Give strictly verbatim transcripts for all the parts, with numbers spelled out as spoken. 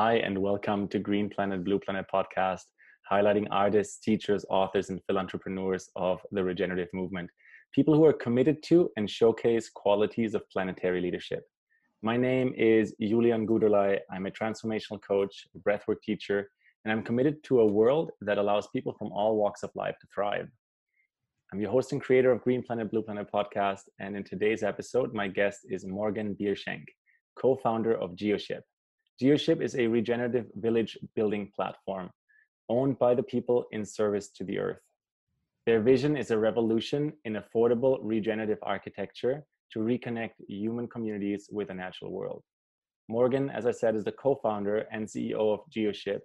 Hi, and welcome to Green Planet, Blue Planet podcast, highlighting artists, teachers, authors, and philanthropreneurs of the regenerative movement, people who are committed to and showcase qualities of planetary leadership. My name is Julian Guderlei. I'm a transformational coach, a breathwork teacher, and I'm committed to a world that allows people from all walks of life to thrive. I'm your host and creator of Green Planet, Blue Planet podcast, and in today's episode, my guest is Morgan Bierschenk, co-founder of GeoShip. GeoShip is a regenerative village building platform owned by the people in service to the earth. Their vision is a revolution in affordable regenerative architecture to reconnect human communities with the natural world. Morgan, as I said, is the co-founder and C E O of GeoShip,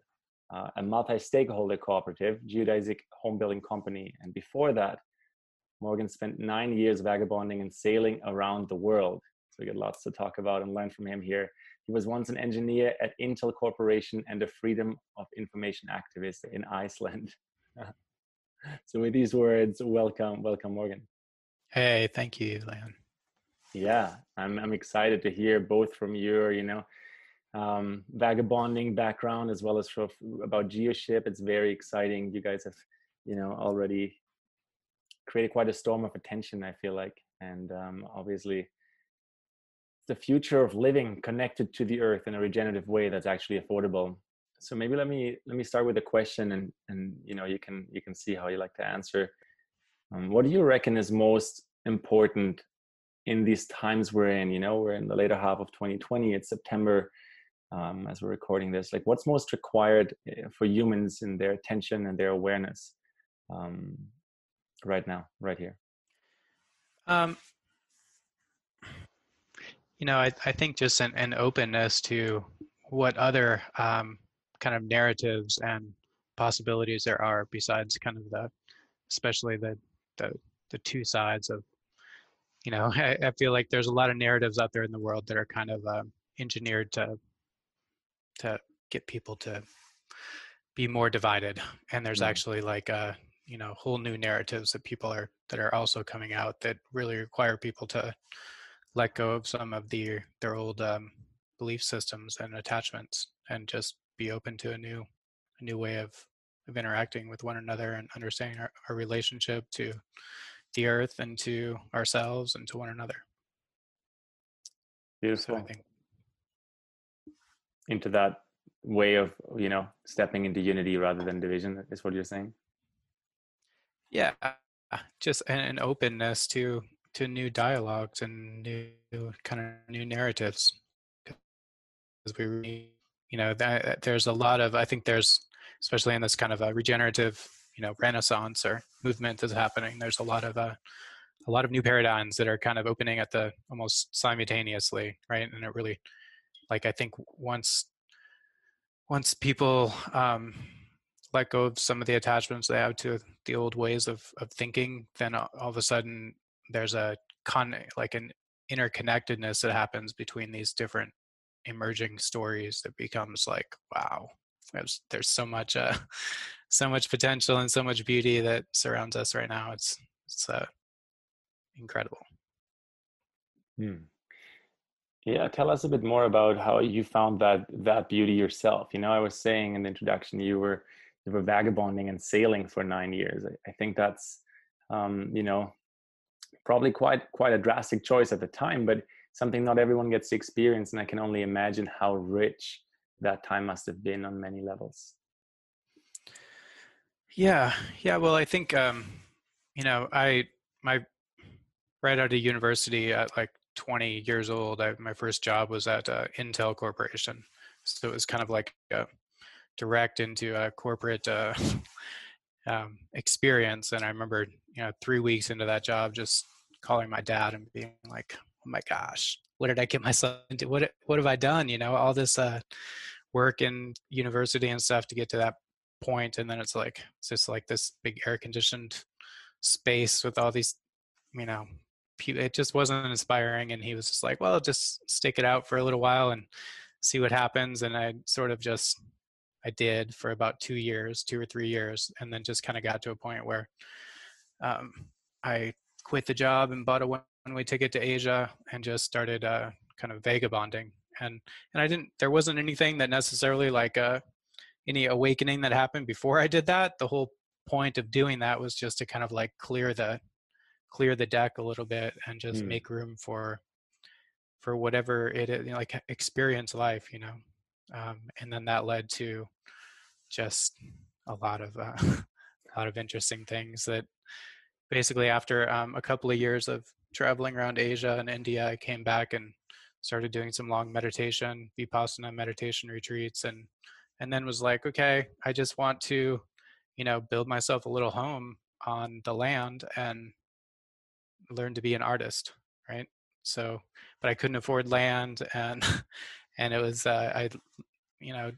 uh, a multi-stakeholder cooperative geodesic home building company. And before that, Morgan spent nine years vagabonding and sailing around the world. So we get lots to talk about and learn from him here. He was once an engineer at Intel Corporation and a freedom of information activist in Iceland. So with these words, welcome, welcome, Morgan. Hey, thank you, Leon. Yeah, I'm I'm excited to hear both from your, you know, um, vagabonding background as well as for, about GeoShip. It's very exciting. You guys have, you know, already created quite a storm of attention, I feel like, and um, obviously the future of living connected to the earth in a regenerative way that's actually affordable. So maybe let me let me start with a question, and and you know you can you can see how you like to answer. Um, what do you reckon is most important in these times we're in? You know, we're in the later half of twenty twenty. It's September um, as we're recording this. Like, what's most required for humans in their attention and their awareness um, right now, right here? Um. You know, I, I think just an, an openness to what other um, kind of narratives and possibilities there are besides kind of the, especially the, the the two sides of, you know, I, I feel like there's a lot of narratives out there in the world that are kind of um, engineered to to get people to be more divided, and there's mm-hmm. actually like a, you know, whole new narratives that people are that are also coming out that really require people to let go of some of the, their old um, belief systems and attachments, and just be open to a new, a new way of, of interacting with one another and understanding our, our relationship to the earth and to ourselves and to one another. Beautiful. So I think into that way of, you know, stepping into unity rather than division is what you're saying. Yeah, just an, an openness to to new dialogues and new kind of new narratives, because we, you know, that there's a lot of, I think there's, especially in this kind of a regenerative, you know, renaissance or movement that's happening, there's a lot of uh, a lot of new paradigms that are kind of opening at the almost simultaneously, right? And it really, like, I think once once people um let go of some of the attachments they have to the old ways of of thinking, then all of a sudden there's a con like an interconnectedness that happens between these different emerging stories that becomes like, wow, there's there's so much uh so much potential and so much beauty that surrounds us right now. It's it's uh, incredible. Hmm. Yeah, tell us a bit more about how you found that that beauty yourself. You know, I was saying in the introduction, you were you were vagabonding and sailing for nine years. I, I think that's um, you know, probably quite quite a drastic choice at the time, but something not everyone gets to experience, and I can only imagine how rich that time must have been on many levels. Yeah, yeah. Well, I think um, you know, I my right out of university at like twenty years old, I, my first job was at uh, Intel Corporation, so it was kind of like a direct into a corporate uh, um, experience, and I remember, you know, three weeks into that job, just calling my dad and being like, oh my gosh, what did I get myself into? What, what have I done? You know, all this uh, work in university and stuff to get to that point. And then it's like, it's just like this big air conditioned space with all these, you know, it just wasn't inspiring. And he was just like, well, just stick it out for a little while and see what happens. And I sort of just, I did for about two years, two or three years, and then just kind of got to a point where Um, I quit the job and bought a one-way ticket to Asia and just started uh, kind of vagabonding. and and I didn't. There wasn't anything that necessarily like a any awakening that happened before I did that. The whole point of doing that was just to kind of like clear the clear the deck a little bit and just mm. make room for for whatever it is, you know, like experience life, you know. Um, and then that led to just a lot of uh, a lot of interesting things that basically after um, a couple of years of traveling around Asia and India, I came back and started doing some long meditation, vipassana meditation retreats, and and then was like, okay, I just want to, you know, build myself a little home on the land and learn to be an artist, right? So, but I couldn't afford land, and and it was uh, I, you know,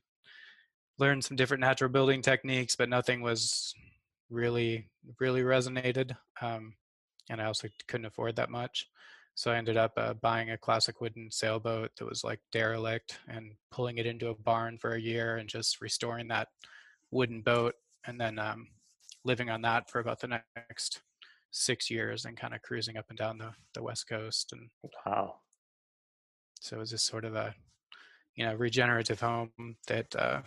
learned some different natural building techniques, but nothing was really really resonated, um, and I also couldn't afford that much. So I ended up uh, buying a classic wooden sailboat that was like derelict and pulling it into a barn for a year and just restoring that wooden boat, and then um, living on that for about the next six years and kind of cruising up and down the, the West Coast. And wow. So it was just sort of a, you know, regenerative home that uh,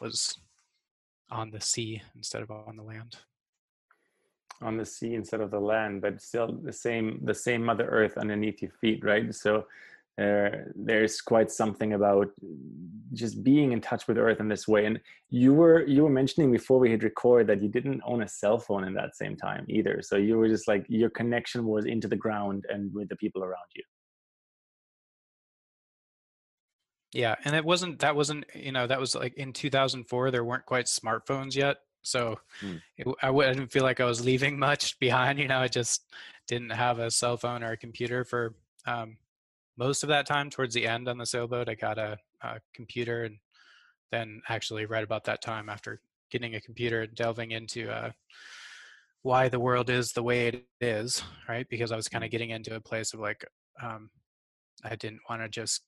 was on the sea instead of on the land. On the sea instead of the land, but still the same the same Mother Earth underneath your feet, right? So uh, there's quite something about just being in touch with Earth in this way. And you were you were mentioning before we hit record that you didn't own a cell phone in that same time either. So you were just like, your connection was into the ground and with the people around you. Yeah, and it wasn't that wasn't you know that was like in two thousand four. There weren't quite smartphones yet. So mm. it, I wouldn't feel like I was leaving much behind, you know, I just didn't have a cell phone or a computer for um, most of that time. Towards the end on the sailboat, I got a, a computer, and then actually right about that time after getting a computer, delving into uh, why the world is the way it is, right? Because I was kind of getting into a place of like, um, I didn't want to just,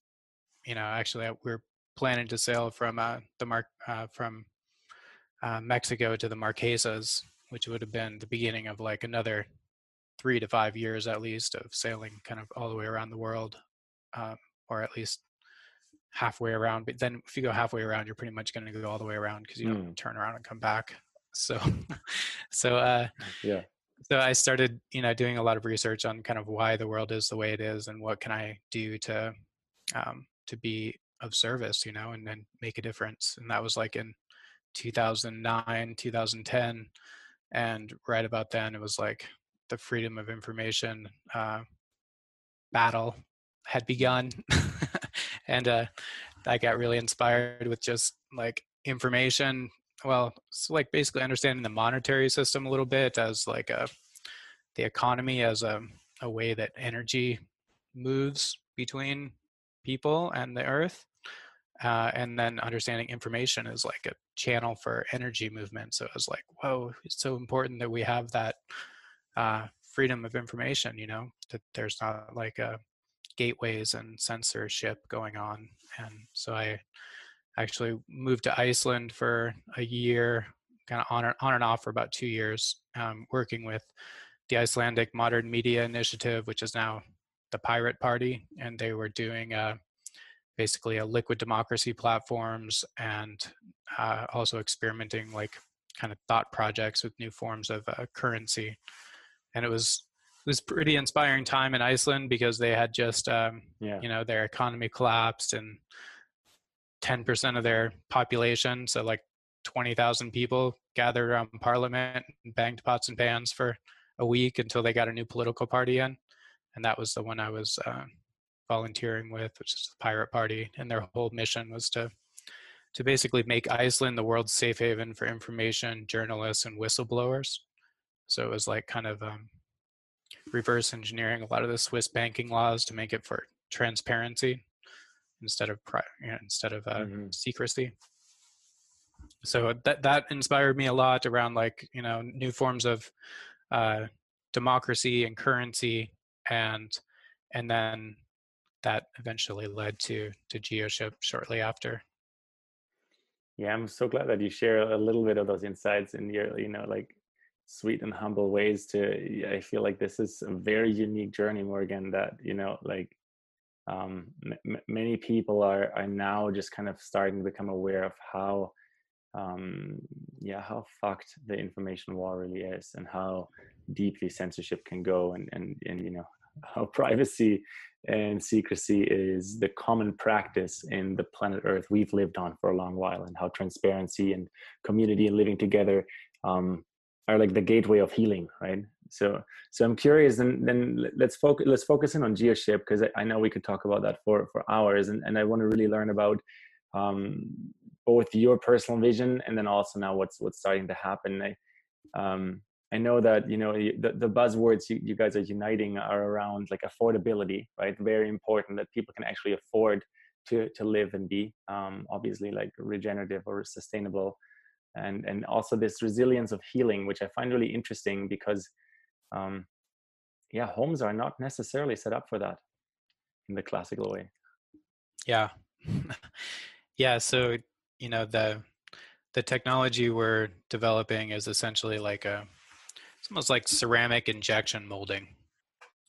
you know, actually I, we we're planning to sail from uh, the mark uh, from Uh, Mexico to the Marquesas, which would have been the beginning of like another three to five years at least of sailing kind of all the way around the world, um, or at least halfway around. But then if you go halfway around, you're pretty much going to go all the way around because you mm. don't turn around and come back. So, so uh, yeah. So I started, you know, doing a lot of research on kind of why the world is the way it is and what can I do to um, to be of service, you know, and then make a difference. And that was like in two thousand nine, two thousand ten, and right about then it was like the freedom of information uh, battle had begun, and uh, I got really inspired with just like information. Well, it's like basically understanding the monetary system a little bit as like a the economy as a a way that energy moves between people and the earth. Uh, and then understanding information is like a channel for energy movement. So it was like, whoa, it's so important that we have that uh, freedom of information, you know, that there's not like a gateways and censorship going on. And so I actually moved to Iceland for a year, kind of on, on and off for about two years, um, working with the Icelandic Modern Media Initiative, which is now the Pirate Party. And they were doing a basically a liquid democracy platforms, and uh, also experimenting like kind of thought projects with new forms of uh, currency. And it was it was pretty inspiring time in Iceland because they had just um, yeah. you know, their economy collapsed and ten percent of their population, so like twenty thousand people, gathered around Parliament and banged pots and pans for a week until they got a new political party in, and that was the one I was. Uh, volunteering with, which is the Pirate Party, and their whole mission was to to basically make Iceland the world's safe haven for information, journalists, and whistleblowers. So it was like kind of um, reverse engineering a lot of the Swiss banking laws to make it for transparency instead of pri you know, instead of uh, mm-hmm. secrecy. So that that inspired me a lot around like, you know, new forms of uh, democracy and currency, and and then. That eventually led to to GeoShip shortly after. Yeah, I'm so glad that you share a little bit of those insights in your, you know, like sweet and humble ways. To I feel like this is a very unique journey, Morgan, that, you know, like um, m many people are, are now just kind of starting to become aware of how, um, yeah, how fucked the information war really is, and how deeply censorship can go, and, and, and you know, how privacy and secrecy is the common practice in the planet Earth we've lived on for a long while, and how transparency and community and living together um, are like the gateway of healing, right? So, so I'm curious, and then let's focus, let's focus in on GeoShip, because I, I know we could talk about that for, for hours, and, and I want to really learn about um, both your personal vision and then also now what's, what's starting to happen. I, um, I know that, you know, the, the buzzwords you, you guys are uniting are around like affordability, right? Very important that people can actually afford to, to live and be, um, obviously like regenerative or sustainable. And, and also this resilience of healing, which I find really interesting because, um, yeah, homes are not necessarily set up for that in the classical way. Yeah. Yeah. So, you know, the, the technology we're developing is essentially like a, it's almost like ceramic injection molding.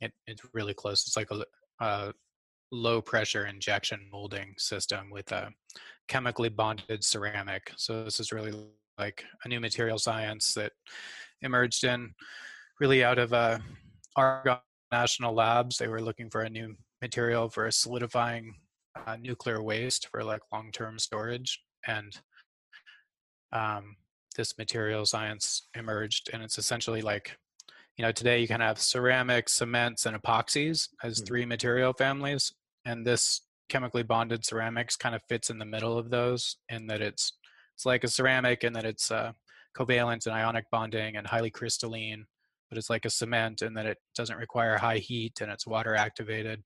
It, it's really close. It's like a, a low pressure injection molding system with a chemically bonded ceramic. So this is really like a new material science that emerged in really out of uh, Argonne National Labs. They were looking for a new material for solidifying uh, nuclear waste for like long-term storage. And um, this material science emerged, and it's essentially like, you know, today you kind of have ceramics, cements, and epoxies as mm-hmm. three material families, and this chemically bonded ceramics kind of fits in the middle of those, in that it's it's like a ceramic, and that it's uh, covalent and ionic bonding and highly crystalline, but it's like a cement, and that it doesn't require high heat, and it's water activated,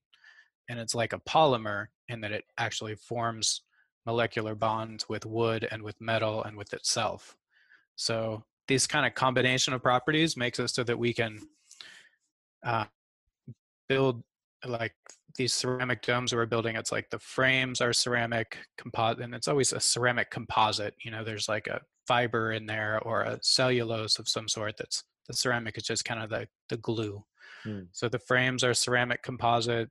and it's like a polymer, in that it actually forms molecular bonds with wood and with metal and with itself. So these kind of combination of properties makes it so that we can uh, build like these ceramic domes we're building. It's like the frames are ceramic composite, and it's always a ceramic composite. You know, there's like a fiber in there or a cellulose of some sort. That's the ceramic is just kind of the, the glue. Mm. So the frames are ceramic composite.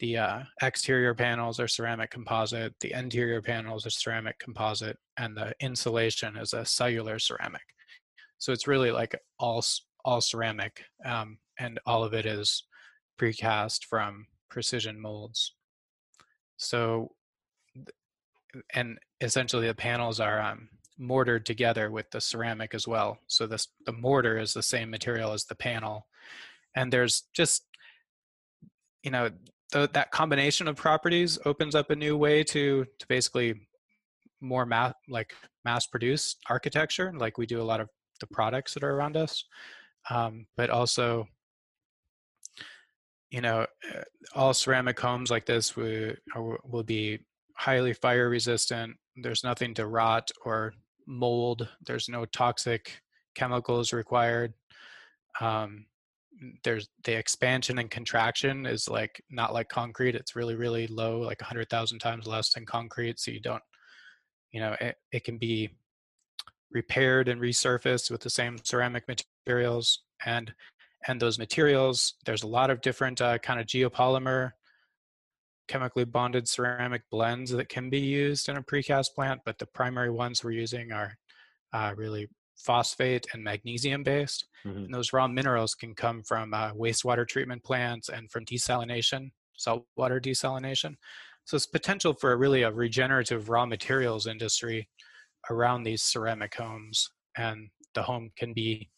The uh, exterior panels are ceramic composite, the interior panels are ceramic composite, and the insulation is a cellular ceramic. So it's really like all, all ceramic, um, and all of it is precast from precision molds. So, and essentially the panels are um, mortared together with the ceramic as well. So this, the mortar is the same material as the panel. And there's just, you know, So that combination of properties opens up a new way to to basically more mass like mass produce architecture, like we do a lot of the products that are around us, um, but also, you know, all ceramic homes like this will will be highly fire resistant. There's nothing to rot or mold. There's no toxic chemicals required. Um, there's the expansion and contraction is like not like concrete. It's really, really low, like a hundred thousand times less than concrete. So you don't, you know, it, it can be repaired and resurfaced with the same ceramic materials, and, and those materials, there's a lot of different uh, kind of geopolymer, chemically bonded ceramic blends that can be used in a precast plant. But the primary ones we're using are uh, really phosphate and magnesium based. Mm-hmm. And those raw minerals can come from uh, wastewater treatment plants and from desalination, saltwater desalination. So it's potential for really a regenerative raw materials industry around these ceramic homes. And the home can be,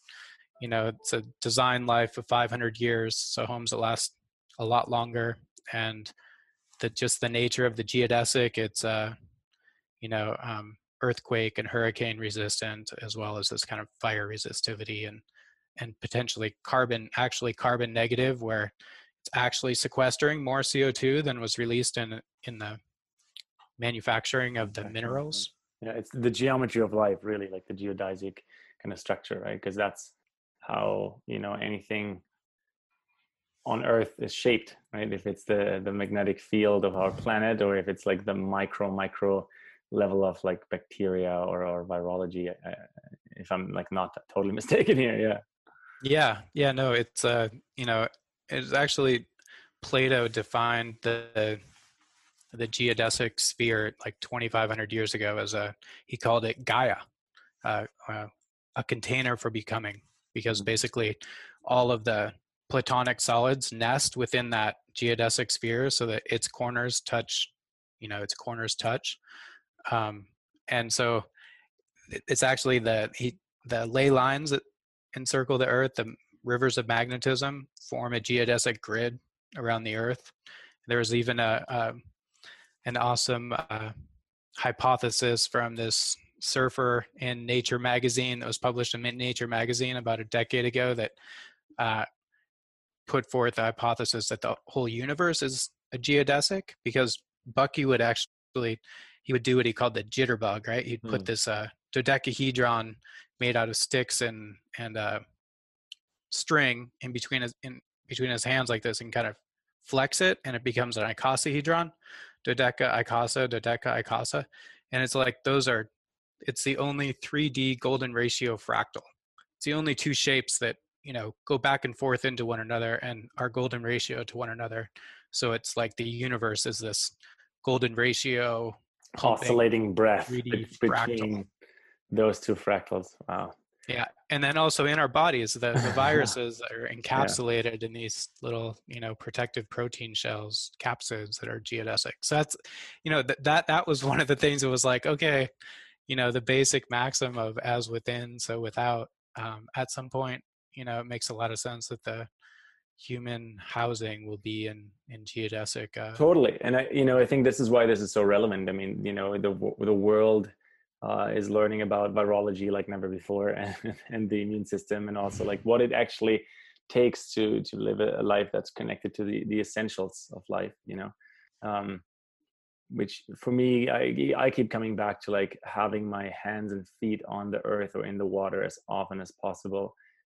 you know, it's a design life of five hundred years. So homes that last a lot longer, and that just the nature of the geodesic, it's, uh, you know, um, earthquake and hurricane resistant, as well as this kind of fire resistivity, and and potentially carbon, actually carbon negative, where it's actually sequestering more C O two than was released in in the manufacturing of the minerals. Yeah, it's the geometry of life, really, like the geodesic kind of structure, right? Because that's how, you know, anything on Earth is shaped, right? If it's the the magnetic field of our planet, or if it's like the micro micro level of like bacteria or, or virology, uh, if I'm like not totally mistaken here. Yeah. Yeah. Yeah. No, it's, uh, you know, it's actually Plato defined the the geodesic sphere like twenty-five hundred years ago as a, he called it Gaia, uh, uh, a container for becoming, because basically all of the platonic solids nest within that geodesic sphere so that its corners touch, you know, its corners touch. Um, and so it's actually the, he, the ley lines that encircle the earth, the rivers of magnetism form a geodesic grid around the earth. There was even a, a an awesome uh, hypothesis from this surfer in Nature magazine that was published in Nature magazine about a decade ago that uh, put forth the hypothesis that the whole universe is a geodesic, because Bucky would actually, he would do what he called the jitterbug, right? He'd put mm. this uh, dodecahedron made out of sticks and and uh, string in between his in between his hands like this and kind of flex it, and it becomes an icosahedron. Dodeca, icosa, dodeca, icosa. And it's like, those are, it's the only three D golden ratio fractal. It's the only two shapes that, you know, go back and forth into one another and are golden ratio to one another. So it's like the universe is this golden ratio. Oscillating breath between fractal. Those two fractals. Wow. Yeah. And then also in our bodies, the, the viruses are encapsulated yeah. in these little, you know, protective protein shells, capsids that are geodesic. So that's, you know, th that that was one of the things that was like, okay, you know, the basic maxim of as within, so without, um, at some point, you know, it makes a lot of sense that the human housing will be in, in geodesic. Uh, totally. And, I, you know, I think this is why this is so relevant. I mean, you know, the the world Uh, is learning about virology like never before, and, and the immune system, and also like what it actually takes to to live a life that's connected to the the essentials of life, you know, um, which for me, I, I keep coming back to like having my hands and feet on the earth or in the water as often as possible,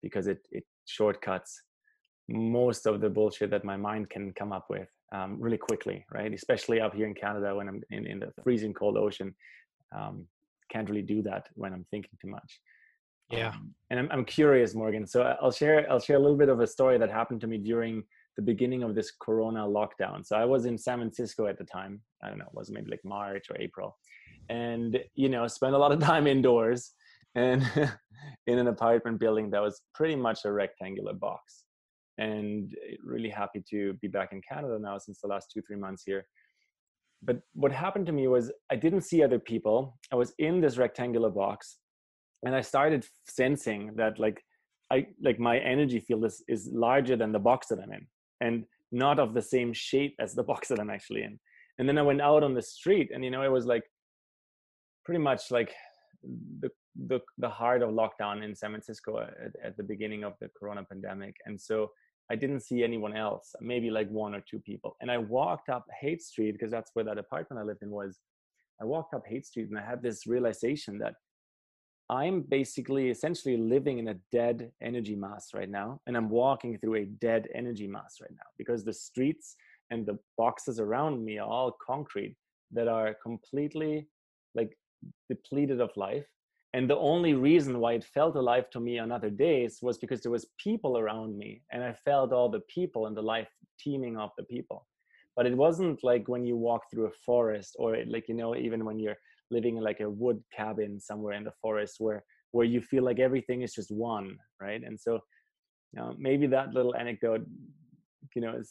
because it, it shortcuts most of the bullshit that my mind can come up with um, really quickly, right? Especially up here in Canada when I'm in, in the freezing cold ocean. Um, Can't really do that when I'm thinking too much. Yeah, um, and I'm, I'm curious, Morgan. So I'll share I'll share a little bit of a story that happened to me during the beginning of this Corona lockdown. So I was in San Francisco at the time. I don't know, it was maybe like March or April, and you know, spent a lot of time indoors and in an apartment building that was pretty much a rectangular box. And really happy to be back in Canada now since the last two three months here. But what happened to me was I didn't see other people. I was in this rectangular box, and I started sensing that like I like my energy field is, is larger than the box that I'm in, and not of the same shape as the box that I'm actually in. And then I went out on the street, and you know, it was like pretty much like the the, the heart of lockdown in San Francisco at, at the beginning of the Corona pandemic. And so I didn't see anyone else, maybe like one or two people. And I walked up Haight Street, because that's where that apartment I lived in was. I walked up Haight Street and I had this realization that I'm basically essentially living in a dead energy mass right now. And I'm walking through a dead energy mass right now, because the streets and the boxes around me are all concrete that are completely like depleted of life. And the only reason why it felt alive to me on other days was because there was people around me, and I felt all the people and the life teeming off the people. But it wasn't like when you walk through a forest, or like, you know, even when you're living in like a wood cabin somewhere in the forest where, where you feel like everything is just one, right? And so you know, maybe that little anecdote, you know, is,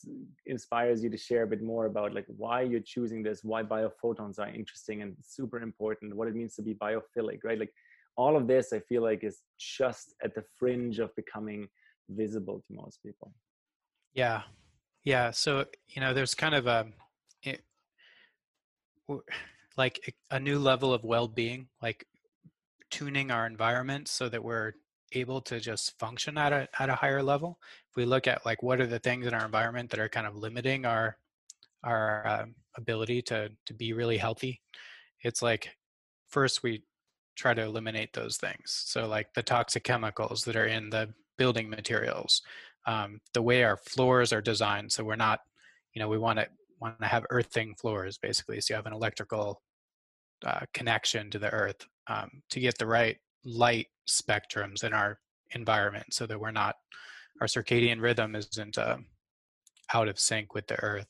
inspires you to share a bit more about like why you're choosing this, why biophotons are interesting and super important, what it means to be biophilic, right? Like, all of this, I feel like, is just at the fringe of becoming visible to most people. Yeah. Yeah. So, you know, there's kind of a, it, like a new level of well-being, like tuning our environment so that we're able to just function at a, at a higher level. If we look at like, what are the things in our environment that are kind of limiting our, our uh, ability to, to be really healthy? It's like, first we try to eliminate those things. So like the toxic chemicals that are in the building materials, um, the way our floors are designed. So we're not, you know, we want to want to have earthing floors basically. So you have an electrical uh, connection to the earth um, to get the right light spectrums in our environment so that we're not, our circadian rhythm isn't uh, out of sync with the Earth,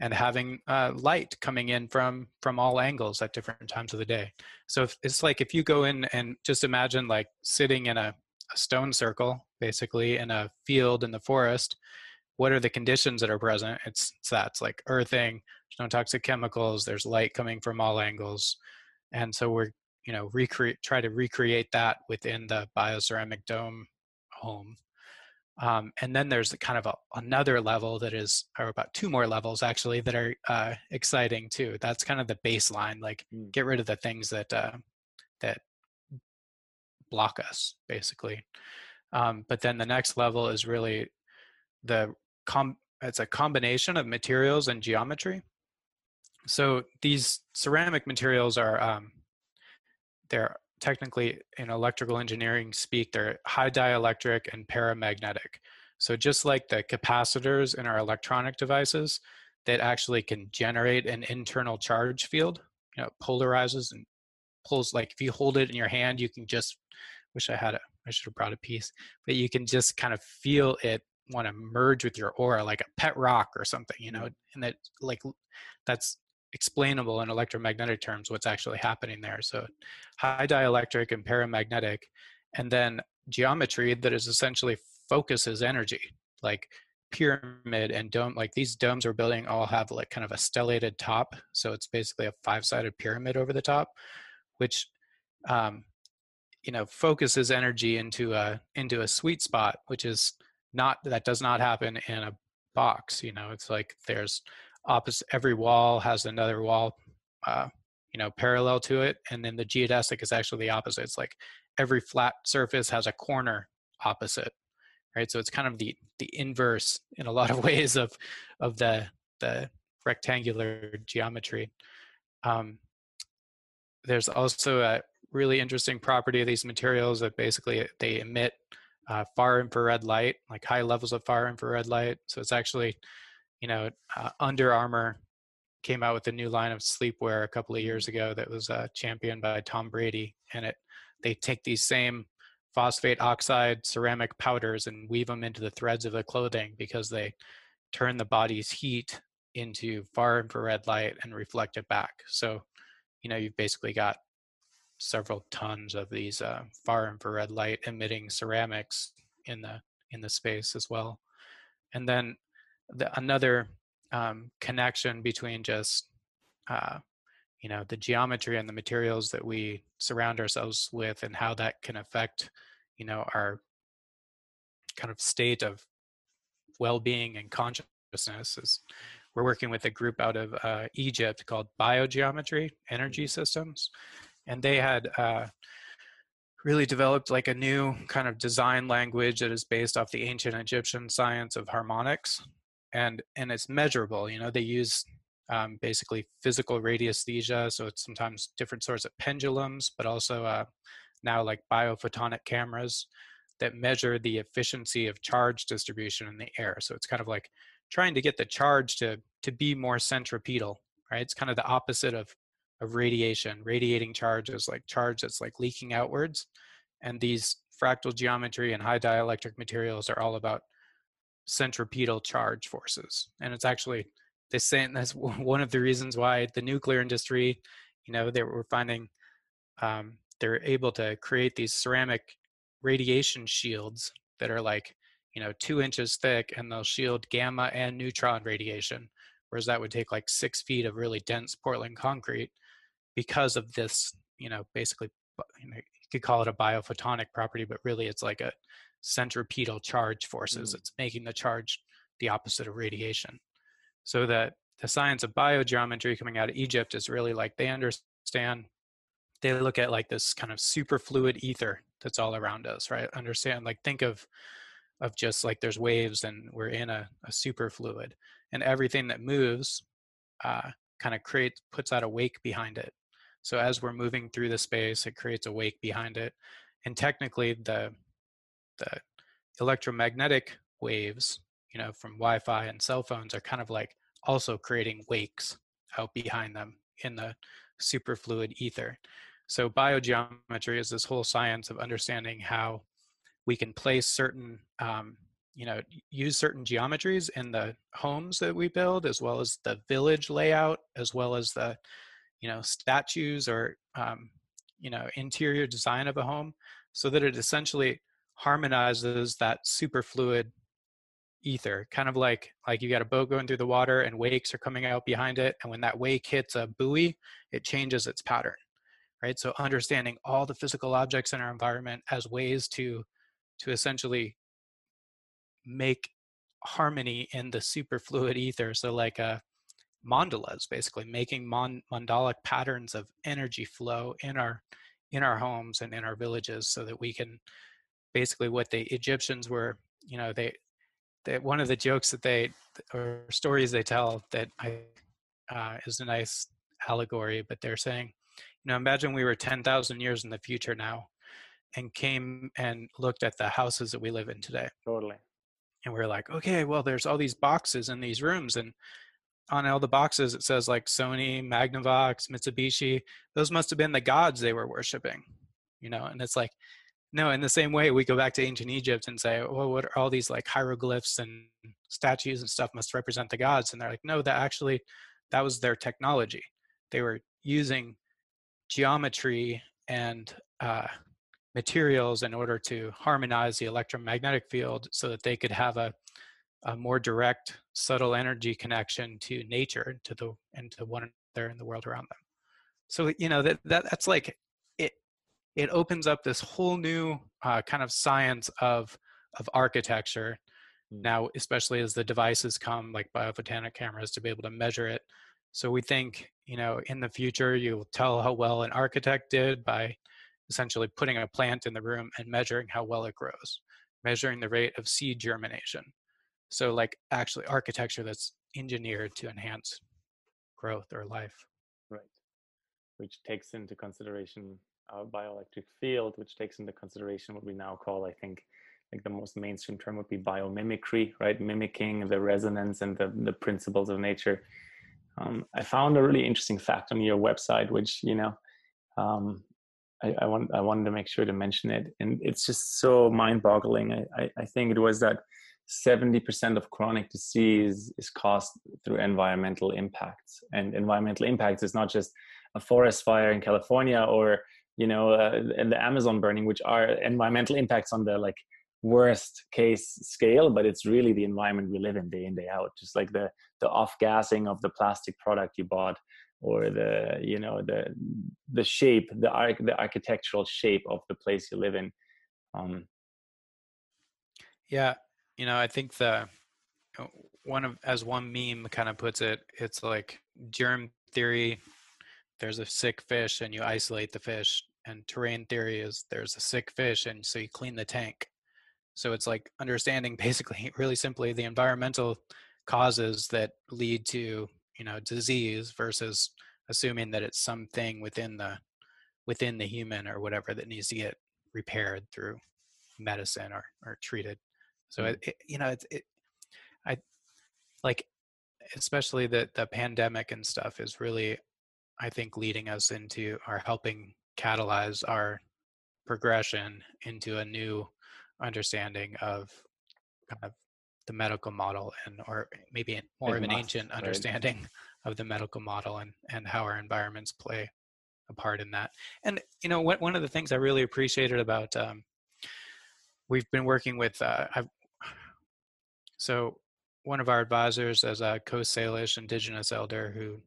and having uh, light coming in from from all angles at different times of the day. So if, it's like if you go in and just imagine like sitting in a, a stone circle, basically in a field in the forest, what are the conditions that are present? It's, it's that, it's like earthing, there's no toxic chemicals, there's light coming from all angles. And so we're, you know, recreate, try to recreate that within the bioceramic dome home. Um, and then there's kind of a, another level that is, or about two more levels actually, that are uh, exciting too. That's kind of the baseline, like get rid of the things that uh, that block us, basically. Um, but then the next level is really the, com it's a combination of materials and geometry. So these ceramic materials are, um, they're technically in electrical engineering speak, they're high dielectric and paramagnetic. So just like the capacitors in our electronic devices that actually can generate an internal charge field, you know, it polarizes and pulls, like if you hold it in your hand, you can just, wish I had a, I should have brought a piece, but you can just kind of feel it want to merge with your aura, like a pet rock or something, you know, and that like, that's explainable in electromagnetic terms, what's actually happening there. So high dielectric and paramagnetic, and then geometry that is essentially focuses energy, like pyramid and dome, like these domes we're building all have like kind of a stellated top. So it's basically a five-sided pyramid over the top, which, um, you know, focuses energy into a, into a sweet spot, which is not, that does not happen in a box. You know, it's like there's opposite, every wall has another wall, uh, you know, parallel to it. And then the geodesic is actually the opposite. It's like every flat surface has a corner opposite, right? So it's kind of the, the inverse in a lot of ways of, of the, the rectangular geometry. Um, there's also a really interesting property of these materials that basically they emit Uh, far infrared light, like high levels of far infrared light. So it's actually, you know, uh, Under Armour came out with a new line of sleepwear a couple of years ago that was uh, championed by Tom Brady. And it, they take these same phosphate oxide ceramic powders and weave them into the threads of the clothing because they turn the body's heat into far infrared light and reflect it back. So, you know, you've basically got several tons of these uh, far infrared light emitting ceramics in the in the space as well. And then the, another um, connection between just uh, you know, the geometry and the materials that we surround ourselves with and how that can affect, you know, our kind of state of well-being and consciousness is we're working with a group out of uh, Egypt called Biogeometry Energy Systems. And they had uh, really developed like a new kind of design language that is based off the ancient Egyptian science of harmonics, and and it's measurable. You know, they use um, basically physical radiesthesia, so it's sometimes different sorts of pendulums, but also uh, now like biophotonic cameras that measure the efficiency of charge distribution in the air. So it's kind of like trying to get the charge to to be more centripetal, right? It's kind of the opposite of of radiation. Radiating charge is like charge that's like leaking outwards. And these fractal geometry and high dielectric materials are all about centripetal charge forces. And it's actually the same, that's one of the reasons why the nuclear industry, you know, they were finding um, they're able to create these ceramic radiation shields that are like, you know, two inches thick, and they'll shield gamma and neutron radiation. Whereas that would take like six feet of really dense Portland concrete, because of this, you know, basically, you know, you could call it a biophotonic property, but really it's like a centripetal charge forces. Mm. It's making the charge the opposite of radiation. So that the science of biogeometry coming out of Egypt is really like, they understand, they look at like this kind of superfluid ether that's all around us, right? Understand, like think of, of just like there's waves and we're in a, a superfluid, and everything that moves uh, kind of creates, puts out a wake behind it. So as we're moving through the space, it creates a wake behind it. And technically the, the electromagnetic waves, you know, from Wi-Fi and cell phones are kind of like also creating wakes out behind them in the superfluid ether. So biogeometry is this whole science of understanding how we can place certain um, you know, use certain geometries in the homes that we build, as well as the village layout, as well as the, you know, statues or, um, you know, interior design of a home, so that it essentially harmonizes that superfluid ether, kind of like, like you got a boat going through the water and wakes are coming out behind it. And when that wake hits a buoy, it changes its pattern, right? So understanding all the physical objects in our environment as ways to, to essentially make harmony in the superfluid ether. So like a mandalas, basically making mon mandalic patterns of energy flow in our, in our homes and in our villages, so that we can basically what the Egyptians were, you know, they, that one of the jokes that they, or stories they tell that I, uh, is a nice allegory, but they're saying, you know, imagine we were ten thousand years in the future now and came and looked at the houses that we live in today. Totally. And we we're like, okay, well, there's all these boxes in these rooms, and on all the boxes, it says like Sony, Magnavox, Mitsubishi. Those must have been the gods they were worshiping, you know? And it's like, no, in the same way, we go back to ancient Egypt and say, well, what are all these like hieroglyphs and statues and stuff must represent the gods? And they're like, no, that actually, that was their technology. They were using geometry and uh, materials in order to harmonize the electromagnetic field so that they could have a, a more direct, subtle energy connection to nature, to the, and to one another and the world around them. So, you know, that, that that's like, it opens up this whole new uh, kind of science of, of architecture now, especially as the devices come like biobotanic cameras to be able to measure it. So we think, you know, in the future, you'll tell how well an architect did by essentially putting a plant in the room and measuring how well it grows, measuring the rate of seed germination. So like actually architecture that's engineered to enhance growth or life. Right, which takes into consideration Uh, bioelectric field, which takes into consideration what we now call, I think, like the most mainstream term would be biomimicry, right? Mimicking the resonance and the, the principles of nature. Um, I found a really interesting fact on your website, which, you know, um, I, I, want, I wanted to make sure to mention it. And it's just so mind-boggling. I, I, I think it was that seventy percent of chronic disease is caused through environmental impacts. And environmental impacts is not just a forest fire in California or you know, uh, and the Amazon burning, which are environmental impacts on the like worst case scale, but it's really the environment we live in day in, day out. Just like the, the off gassing of the plastic product you bought, or the, you know, the, the shape, the arch the architectural shape of the place you live in. Um, yeah. You know, I think the one of, as one meme kind of puts it, it's like germ theory. There's a sick fish and you isolate the fish, and terrain theory is there's a sick fish and so you clean the tank. So it's like understanding basically really simply the environmental causes that lead to, you know, disease versus assuming that it's something within the, within the human or whatever that needs to get repaired through medicine or, or treated. So, it, it, you know, it, it, I like, especially the, the pandemic and stuff is really, I think, leading us into or helping catalyze our progression into a new understanding of kind of the medical model, and or maybe more of an ancient understanding of the medical model and, and how our environments play a part in that. And, you know, what, one of the things I really appreciated about, um, we've been working with, uh, I've, so one of our advisors as a Coast Salish indigenous elder who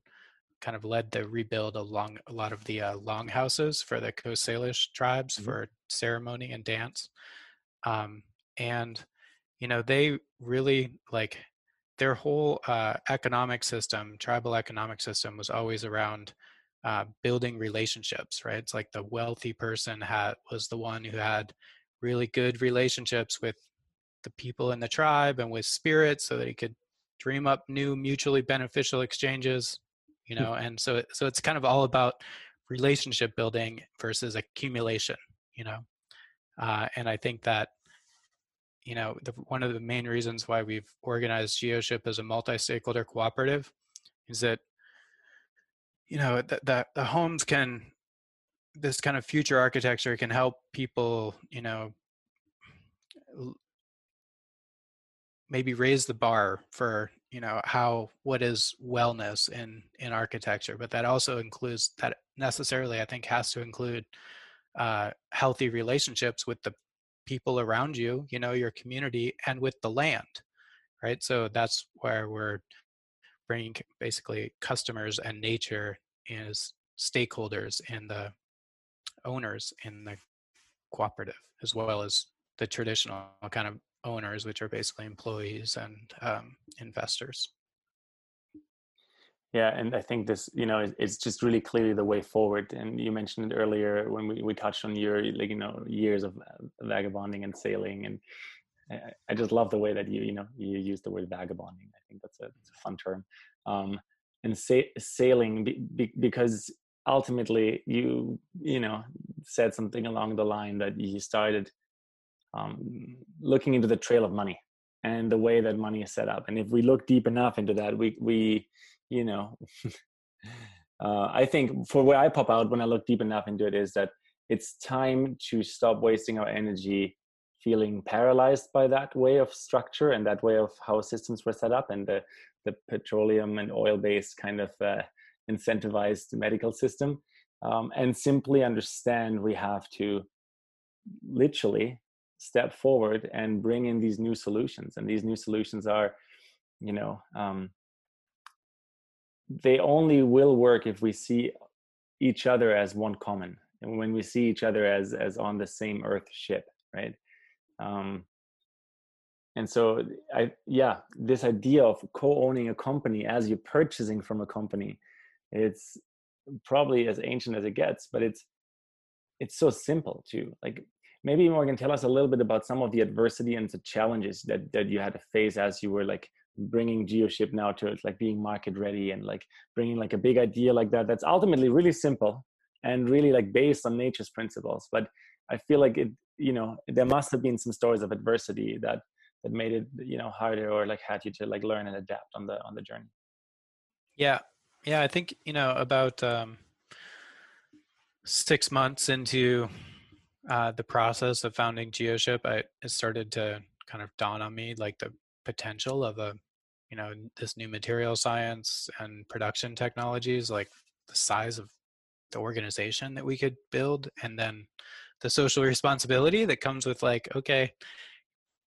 kind of led the rebuild along a lot of the uh, longhouses for the Coast Salish tribes mm-hmm. for ceremony and dance. Um, and, you know, they really like their whole uh, economic system, tribal economic system was always around uh, building relationships, right? It's like the wealthy person had, was the one who had really good relationships with the people in the tribe and with spirits so that he could dream up new mutually beneficial exchanges. You know, and so, so it's kind of all about relationship building versus accumulation, you know? Uh, and I think that, you know, the, one of the main reasons why we've organized GeoShip as a multi-stakeholder cooperative is that, you know, the, the, the homes can, this kind of future architecture can help people, you know, maybe raise the bar for, you know, how, what is wellness in, in architecture, but that also includes, that necessarily I think has to include uh, healthy relationships with the people around you, you know, your community and with the land, right? So that's where we're bringing basically customers and nature as stakeholders and the owners in the cooperative, as well as the traditional kind of owners, which are basically employees and um, investors. Yeah, and I think this, you know, it's just really clearly the way forward. And you mentioned it earlier when we, we touched on your, like, you know, years of vagabonding and sailing. And I, I just love the way that you, you know, you use the word vagabonding. I think that's a, that's a fun term. Um, and sa- sailing be, be, because ultimately you, you know, said something along the line that you started um, looking into the trail of money and the way that money is set up. And if we look deep enough into that, we, we, you know, uh, I think for where I pop out when I look deep enough into it is that it's time to stop wasting our energy feeling paralyzed by that way of structure and that way of how systems were set up and the, the petroleum and oil-based kind of uh, incentivized medical system, um, and simply understand we have to literally step forward and bring in these new solutions. And these new solutions are, you know, um, they only will work if we see each other as one common, and when we see each other as as on the same earth ship, right? Um, and so, I yeah, this idea of co-owning a company as you're purchasing from a company, it's probably as ancient as it gets, but it's it's so simple too. Like maybe Morgan, tell us a little bit about some of the adversity and the challenges that that you had to face as you were like bringing GeoShip now to it, like being market ready and like bringing like a big idea like that that's ultimately really simple and really like based on nature's principles. But I feel like it, you know, there must have been some stories of adversity that that made it, you know, harder or like had you to like learn and adapt on the on the journey. Yeah, yeah, I think, you know, about um, six months into uh, the process of founding GeoShip, I it started to kind of dawn on me like the potential of a, you know, this new material science and production technologies, like the size of the organization that we could build, and then the social responsibility that comes with like, okay,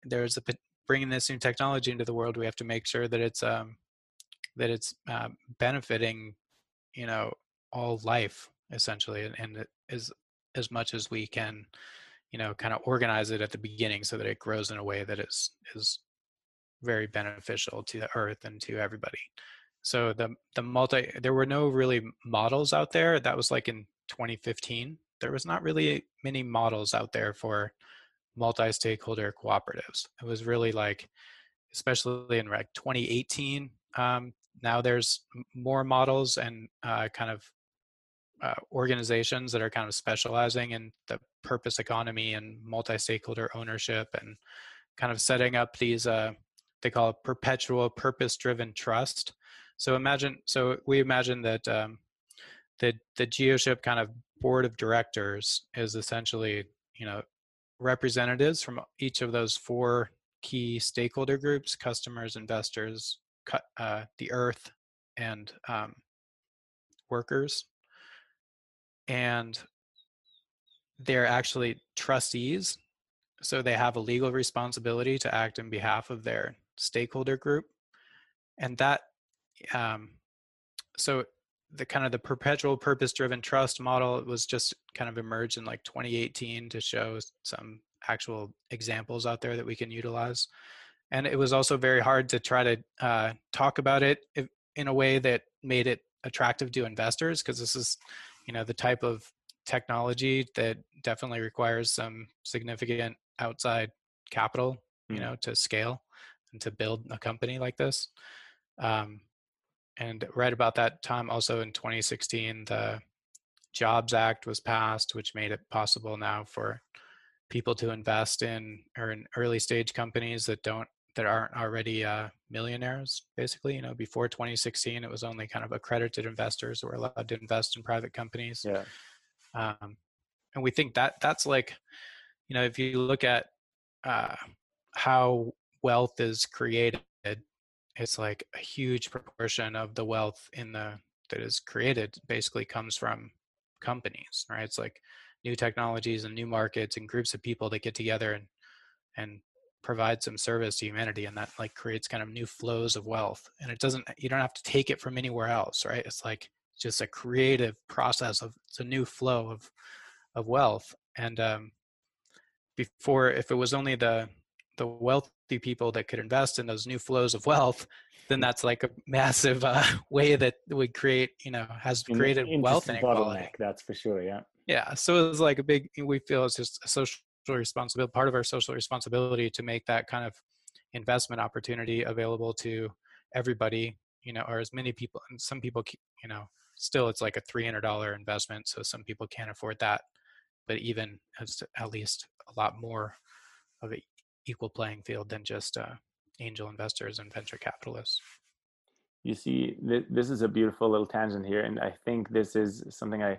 there's a bringing this new technology into the world, we have to make sure that it's um that it's uh, benefiting, you know, all life essentially, and, and as as much as we can, you know, kind of organize it at the beginning so that it grows in a way that is is very beneficial to the earth and to everybody. So the the multi there were no really models out there. That was like in twenty fifteen. There was not really many models out there for multi-stakeholder cooperatives. It was really like, especially in like twenty eighteen, um, now there's more models and uh, kind of uh, organizations that are kind of specializing in the purpose economy and multi-stakeholder ownership and kind of setting up these uh, they call it perpetual purpose-driven trust. So imagine, so we imagine that um, the the GeoShip kind of board of directors is essentially, you know, representatives from each of those four key stakeholder groups: customers, investors, uh, the earth, and um, workers. And they're actually trustees, so they have a legal responsibility to act on behalf of their stakeholder group. And that um so the kind of the perpetual purpose driven trust model was just kind of emerged in like twenty eighteen to show some actual examples out there that we can utilize. And it was also very hard to try to uh talk about it in a way that made it attractive to investors, because this is, you know, the type of technology that definitely requires some significant outside capital, you know, to scale and to build a company like this. Um, and right about that time, also in twenty sixteen, the Jobs Act was passed, which made it possible now for people to invest in or in early stage companies that don't that aren't already uh, millionaires. Basically, you know, before twenty sixteen, it was only kind of accredited investors that were allowed to invest in private companies. Yeah. Um, and we think that that's like, you know, if you look at uh, how wealth is created, it's like a huge proportion of the wealth in the that is created basically comes from companies, right? It's like new technologies and new markets and groups of people that get together and and provide some service to humanity, and that like creates kind of new flows of wealth. And it doesn't, you don't have to take it from anywhere else, right? It's like just a creative process of, it's a new flow of of wealth. And um, before, if it was only the the wealthy people that could invest in those new flows of wealth, then that's like a massive uh, way that would create, you know, has created in, wealth inequality. That's for sure, yeah. Yeah, so it's like a big, we feel it's just a social responsibility, part of our social responsibility to make that kind of investment opportunity available to everybody, you know, or as many people, and some people, you know, still it's like a three hundred dollar investment, so some people can't afford that, but even as at least a lot more of an equal playing field than just uh, angel investors and venture capitalists. You see, th- this is a beautiful little tangent here, and I think this is something I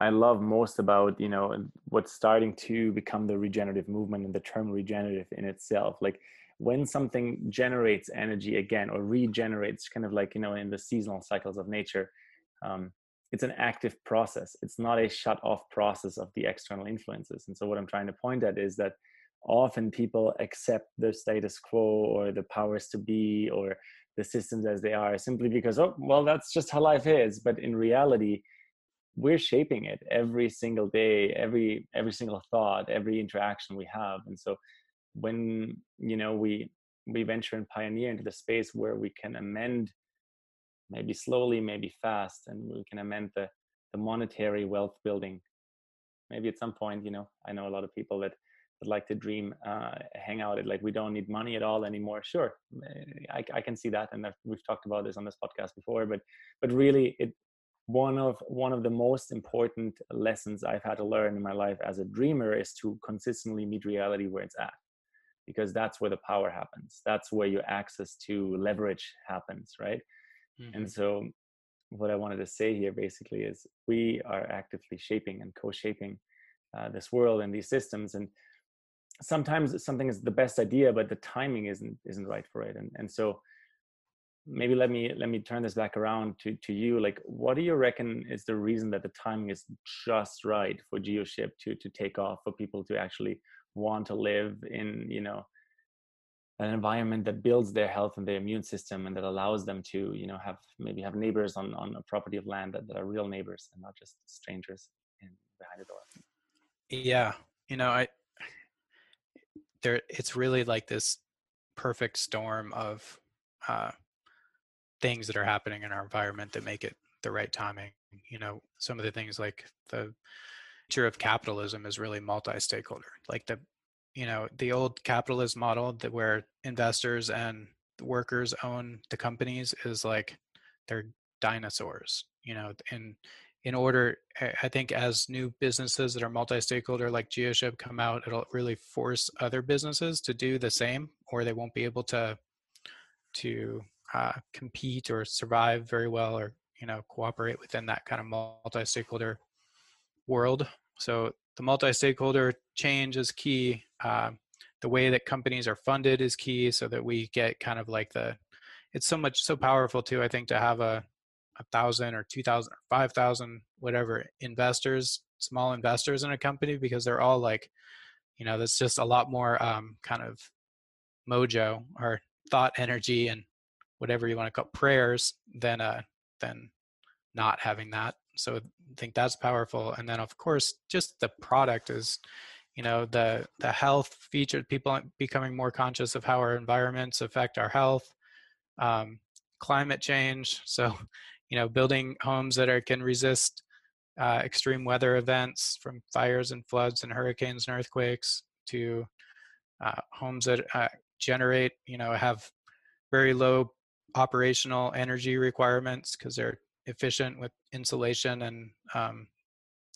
I love most about, you know, what's starting to become the regenerative movement and the term regenerative in itself. Like when something generates energy again or regenerates, kind of like, you know, in the seasonal cycles of nature, um, it's an active process. It's not a shut off process of the external influences. And so what I'm trying to point at is that often people accept the status quo or the powers to be or the systems as they are simply because, oh, well, that's just how life is. But in reality, we're shaping it every single day, every every single thought, every interaction we have. And so when, you know, we we venture and pioneer into the space where we can amend, maybe slowly, maybe fast, and we can amend the, the monetary wealth building. Maybe at some point, you know, I know a lot of people that would like to dream, uh, hang out at like, we don't need money at all anymore. Sure, I, I can see that. And I've, we've talked about this on this podcast before, but but really it, One of one of the most important lessons I've had to learn in my life as a dreamer is to consistently meet reality where it's at, because that's where the power happens. That's where your access to leverage happens, right? Mm-hmm. And so what I wanted to say here basically is we are actively shaping and co-shaping uh, this world and these systems. And sometimes something is the best idea, but the timing isn't isn't right for it. And and so maybe let me let me turn this back around to, to you. Like, what do you reckon is the reason that the timing is just right for GeoShip to to take off, for people to actually want to live in, you know, an environment that builds their health and their immune system and that allows them to, you know, have maybe have neighbors on, on a property of land that, that are real neighbors and not just strangers in behind the door? Yeah, you know, I there it's really like this perfect storm of uh things that are happening in our environment that make it the right timing. You know, some of the things like the nature of capitalism is really multi-stakeholder. Like the, you know, the old capitalist model that where investors and workers own the companies is like they're dinosaurs, you know, and in order, I think as new businesses that are multi-stakeholder like GeoShip come out, it'll really force other businesses to do the same, or they won't be able to, to, Uh, compete or survive very well, or, you know, cooperate within that kind of multi-stakeholder world. So the multi-stakeholder change is key. Uh, the way that companies are funded is key, so that we get kind of like the, it's so much, so powerful too, I think, to have a, a thousand or two thousand or five thousand, whatever investors, small investors in a company, because they're all like, you know, there's just a lot more um, kind of mojo or thought energy and whatever you want to call it, prayers, than uh, than not having that. So I think that's powerful. And then of course, just the product is, you know, the the health feature, people becoming more conscious of how our environments affect our health, um, climate change. So, you know, building homes that are can resist uh, extreme weather events, from fires and floods and hurricanes and earthquakes, to uh, homes that uh, generate, you know, have very low operational energy requirements because they're efficient with insulation and um,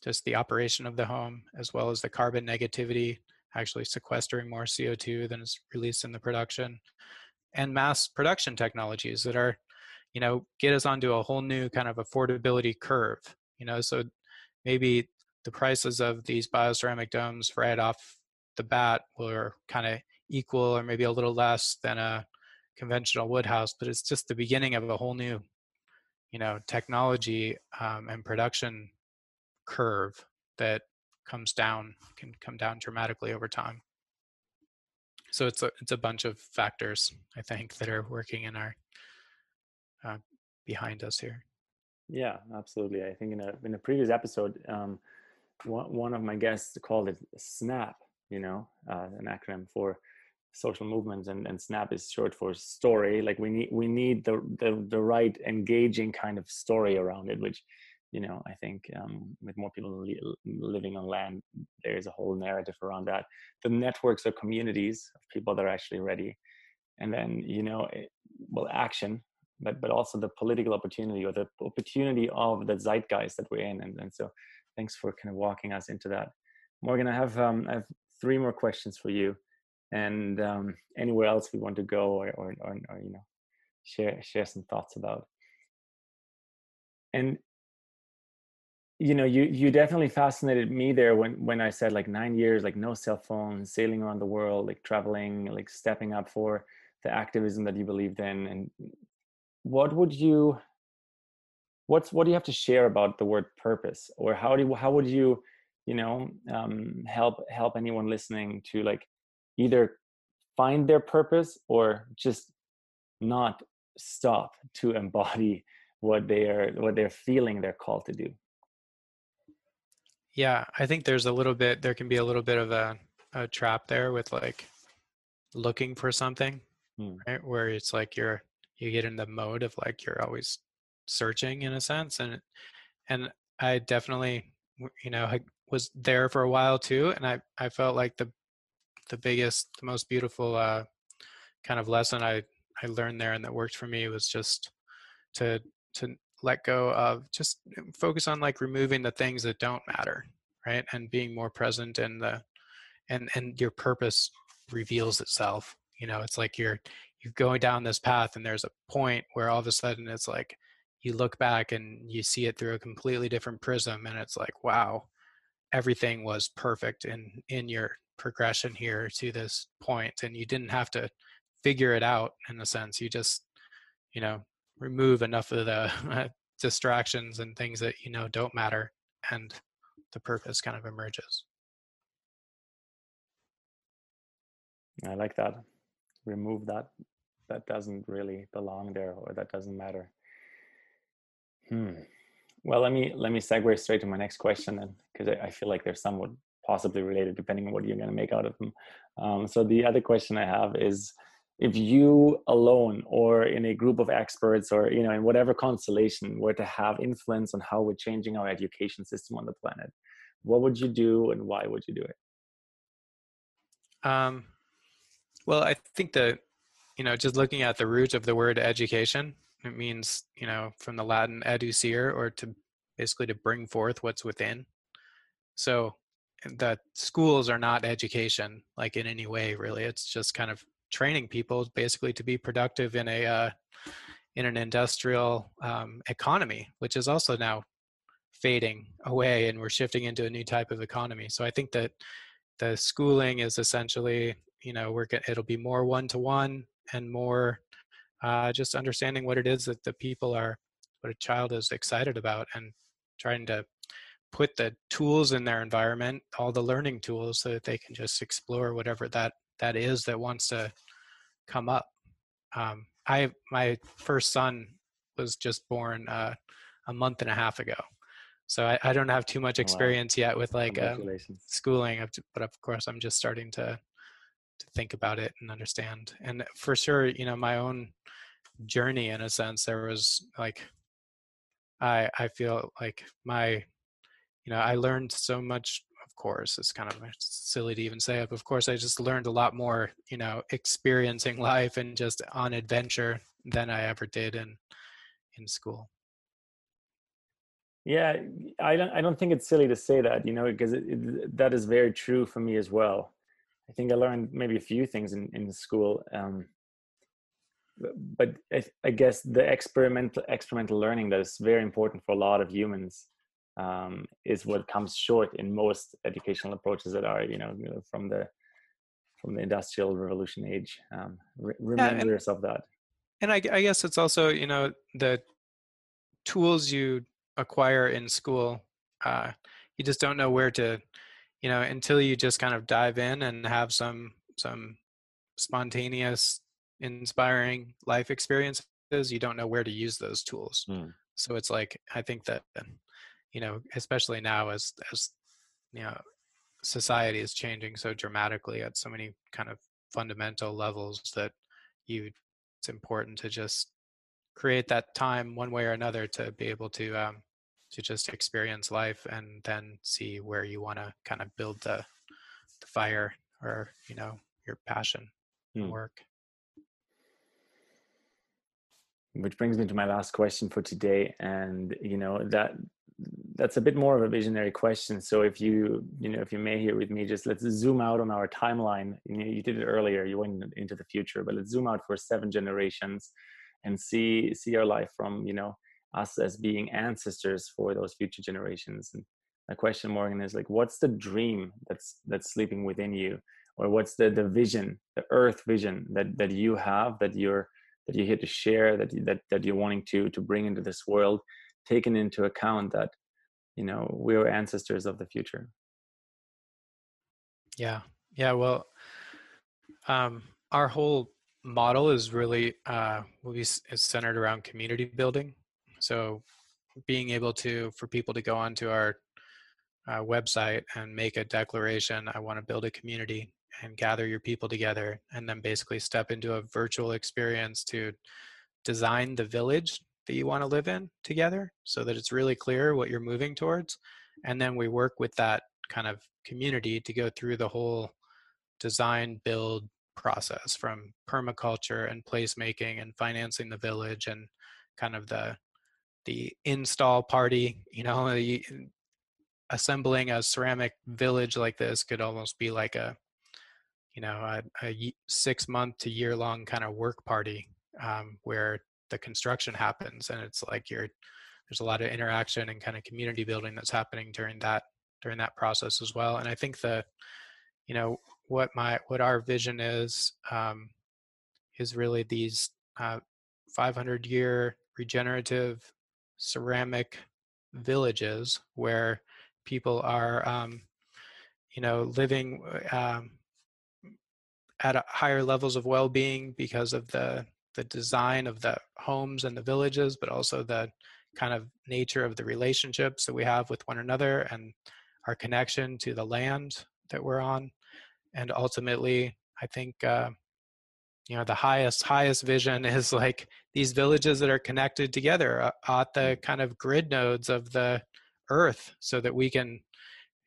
just the operation of the home, as well as the carbon negativity, actually sequestering more C O two than is released in the production, and mass production technologies that are, you know, get us onto a whole new kind of affordability curve, you know, so maybe the prices of these bioceramic domes right off the bat were kind of equal or maybe a little less than a conventional wood house, but it's just the beginning of a whole new, you know, technology um, and production curve that comes down, can come down dramatically over time. So it's a, it's a bunch of factors, I think, that are working in our, uh, behind us here. Yeah, absolutely. I think in a, in a previous episode, um, one, one of my guests called it SNAP, you know, uh, an acronym for social movements, and, and SNAP is short for story. Like we need, we need the, the, the right engaging kind of story around it, which, you know, I think um, with more people li living on land, there is a whole narrative around that. The networks are communities of people that are actually ready. And then, you know, it, well, action, but but also the political opportunity or the opportunity of the zeitgeist that we're in. And, and so thanks for kind of walking us into that. Morgan, I have, um, I have three more questions for you, and um, anywhere else we want to go or, or, or, or you know, share, share some thoughts about. And you know, you you definitely fascinated me there when when I said like nine years, like no cell phones, sailing around the world, like traveling, like stepping up for the activism that you believed in. And what would you, what's what do you have to share about the word purpose, or how do you, how would you, you know, um, help help anyone listening to like either find their purpose or just not stop to embody what they are what they're feeling they're called to do? Yeah, I think there's a little bit, there can be a little bit of a, a trap there with like looking for something, mm. right? Where it's like you're, you get in the mode of like, you're always searching in a sense. And, and I definitely, you know, I was there for a while too. And I, I felt like the, the biggest, the most beautiful uh, kind of lesson I, I learned there and that worked for me was just to, to, let go of, just focus on like removing the things that don't matter, right? And being more present in the, and, and your purpose reveals itself. You know, it's like you're, you're going down this path and there's a point where all of a sudden it's like, you look back and you see it through a completely different prism. And it's like, wow, everything was perfect in, in your progression here to this point. And you didn't have to figure it out in a sense. You just, you know, remove enough of the uh, distractions and things that, you know, don't matter, and the purpose kind of emerges. I like that. Remove that. That doesn't really belong there, or that doesn't matter. Hmm. Well, let me, let me segue straight to my next question then, because I, I feel like they're somewhat possibly related depending on what you're going to make out of them. Um, so the other question I have is, if you alone or in a group of experts or, you know, in whatever constellation were to have influence on how we're changing our education system on the planet, what would you do and why would you do it? Um, well, I think that, you know, just looking at the root of the word education, it means, you know, from the Latin educere, or to basically to bring forth what's within. So the schools are not education, like in any way, really. It's just kind of training people basically to be productive in a uh, in an industrial um, economy, which is also now fading away, and we're shifting into a new type of economy. So I think that the schooling is essentially, you know, we're gonna, it'll be more one-to-one and more uh, just understanding what it is that the people are, what a child is excited about, and trying to put the tools in their environment, all the learning tools, so that they can just explore whatever that. that is that wants to come up. Um, I, my first son was just born uh, a month and a half ago. So I, I don't have too much experience wow. yet with like um, schooling, but of course I'm just starting to, to think about it and understand. And for sure, you know, my own journey in a sense, there was like, I, I feel like my, you know, I learned so much. Course, it's kind of silly to even say it, but of course I just learned a lot more, you know, experiencing life and just on adventure than I ever did in in school. Yeah, I don't I don't think it's silly to say that, you know, because it, it, that is very true for me as well. I think I learned maybe a few things in, in school, um, but I, I guess the experimental experimental learning that is very important for a lot of humans Um, is what comes short in most educational approaches that are, you know, from the from the Industrial Revolution age. Um, re remind yourself that. And I, I guess it's also, you know, the tools you acquire in school, uh, you just don't know where to, you know, until you just kind of dive in and have some some spontaneous, inspiring life experiences, you don't know where to use those tools. Mm. So it's like, I think that, you know, especially now as, as, you know, society is changing so dramatically at so many kind of fundamental levels, that you, it's important to just create that time one way or another to be able to, um, to just experience life and then see where you want to kind of build the, the fire or, you know, your passion mm. and work. Which brings me to my last question for today. And, you know, that that's a bit more of a visionary question. So if you, you know, if you may here with me, just let's zoom out on our timeline. You know, you did it earlier, you went into the future, but let's zoom out for seven generations and see, see our life from, you know, us as being ancestors for those future generations. And my question, Morgan, is like, what's the dream that's, that's sleeping within you? Or what's the, the vision, the earth vision that, that you have, that you're, that you're here to share, that, that, that you're wanting to, to bring into this world, taken into account that, you know, we are ancestors of the future? Yeah. Yeah. Well, um, our whole model is really, uh, will be is centered around community building. So being able to, for people to go onto our uh, website and make a declaration, I want to build a community, and gather your people together, and then basically step into a virtual experience to design the village that you want to live in together, so that it's really clear what you're moving towards. And then we work with that kind of community to go through the whole design build process, from permaculture and placemaking and financing the village and kind of the the install party. You know, you, assembling a ceramic village like this could almost be like a you know, a, a six month to year long kind of work party um, where the construction happens. And it's like you're, there's a lot of interaction and kind of community building that's happening during that, during that process as well. And I think the, you know, what my, what our vision is, um, is really these uh, five hundred year regenerative ceramic villages where people are, um, you know, living, um, at higher levels of well-being because of the the design of the homes and the villages, but also the kind of nature of the relationships that we have with one another and our connection to the land that we're on. And ultimately, I think uh, you know, the highest highest vision is like these villages that are connected together at the kind of grid nodes of the earth, so that we can,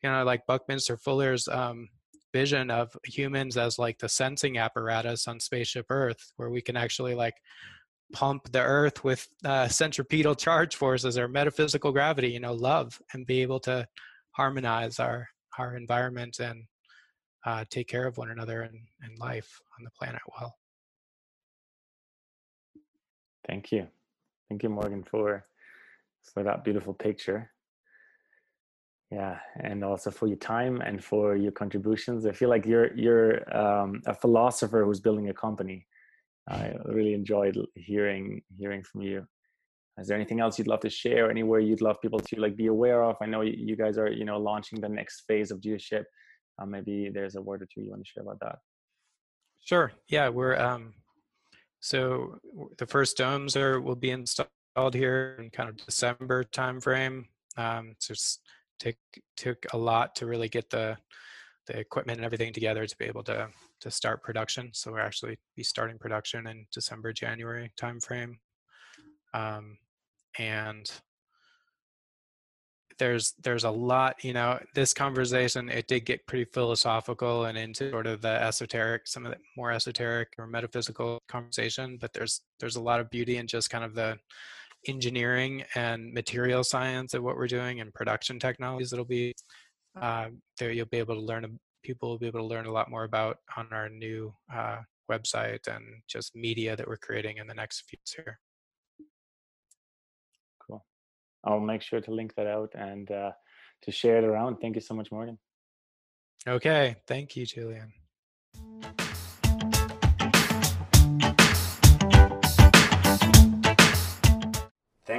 you know, like Buckminster Fuller's um, vision of humans as like the sensing apparatus on Spaceship Earth, where we can actually like pump the earth with uh, centripetal charge forces or metaphysical gravity, you know, love, and be able to harmonize our, our environment and uh, take care of one another and, and life on the planet well. Thank you. Thank you, Morgan, for, for that beautiful picture. Yeah, and also for your time and for your contributions. I feel like you're you're um, a philosopher who's building a company. I really enjoyed hearing hearing from you. Is there anything else you'd love to share? Anywhere you'd love people to like be aware of? I know you guys are you know launching the next phase of GeoShip. Uh, maybe there's a word or two you want to share about that. Sure. Yeah, we're um, so the first domes are will be installed here in kind of December timeframe. Um, it's just Took, took a lot to really get the the equipment and everything together to be able to to start production. So we'll actually be starting production in December, January timeframe. Um, and there's there's a lot, you know, this conversation, it did get pretty philosophical and into sort of the esoteric, some of the more esoteric or metaphysical conversation, but there's there's a lot of beauty in just kind of the engineering and material science of what we're doing, and production technologies that'll be uh, there. You'll be able to learn. People will be able to learn a lot more about on our new uh, website and just media that we're creating in the next few years here. Cool. I'll make sure to link that out and uh, to share it around. Thank you so much, Morgan. Okay. Thank you, Julian.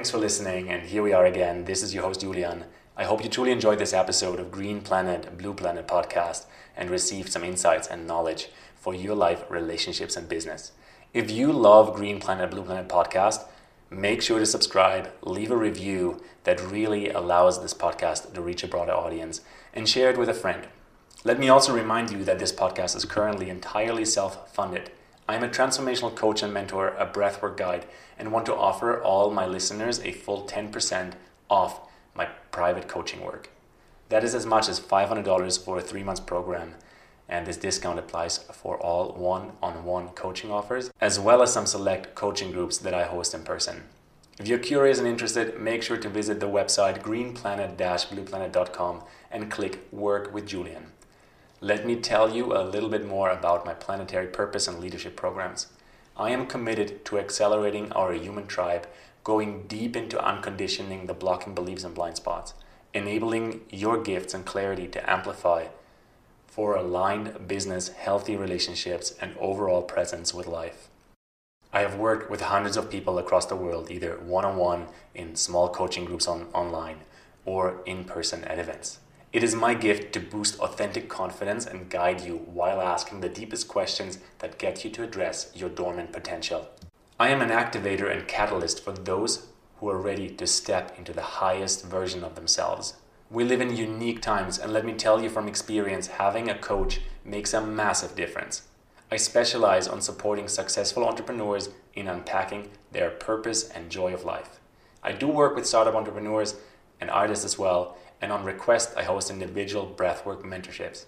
Thanks for listening, and here we are again. This is your host, Julian. I hope you truly enjoyed this episode of Green Planet, Blue Planet podcast and received some insights and knowledge for your life, relationships, and business. If you love Green Planet, Blue Planet podcast, make sure to subscribe, leave a review that really allows this podcast to reach a broader audience, and share it with a friend. Let me also remind you that this podcast is currently entirely self-funded. I'm a transformational coach and mentor, a breathwork guide, and want to offer all my listeners a full ten percent off my private coaching work. That is as much as five hundred dollars for a three-month program, and this discount applies for all one-on-one coaching offers, as well as some select coaching groups that I host in person. If you're curious and interested, make sure to visit the website green planet dash blue planet dot com and click Work with Julian. Let me tell you a little bit more about my planetary purpose and leadership programs. I am committed to accelerating our human tribe, going deep into unconditioning the blocking beliefs and blind spots, enabling your gifts and clarity to amplify for aligned business, healthy relationships, and overall presence with life. I have worked with hundreds of people across the world, either one-on-one in small coaching groups on, online or in person at events. It is my gift to boost authentic confidence and guide you while asking the deepest questions that get you to address your dormant potential. I am an activator and catalyst for those who are ready to step into the highest version of themselves. We live in unique times, and let me tell you from experience, having a coach makes a massive difference. I specialize on supporting successful entrepreneurs in unpacking their purpose and joy of life. I do work with startup entrepreneurs and artists as well, and on request, I host individual breathwork mentorships.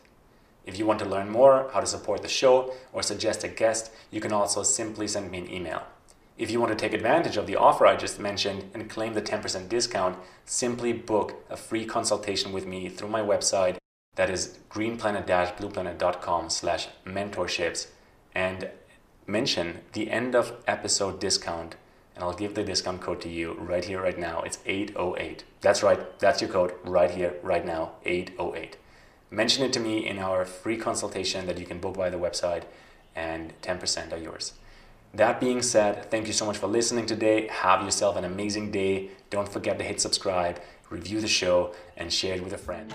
If you want to learn more, how to support the show, or suggest a guest, you can also simply send me an email. If you want to take advantage of the offer I just mentioned and claim the ten percent discount, simply book a free consultation with me through my website, that is green planet dash blue planet dot com slash mentorships, and mention the end of episode discount, and I'll give the discount code to you right here, right now. It's eight oh eight. That's right. That's your code right here, right now, eight oh eight. Mention it to me in our free consultation that you can book by the website, and ten percent are yours. That being said, thank you so much for listening today. Have yourself an amazing day. Don't forget to hit subscribe, review the show, and share it with a friend.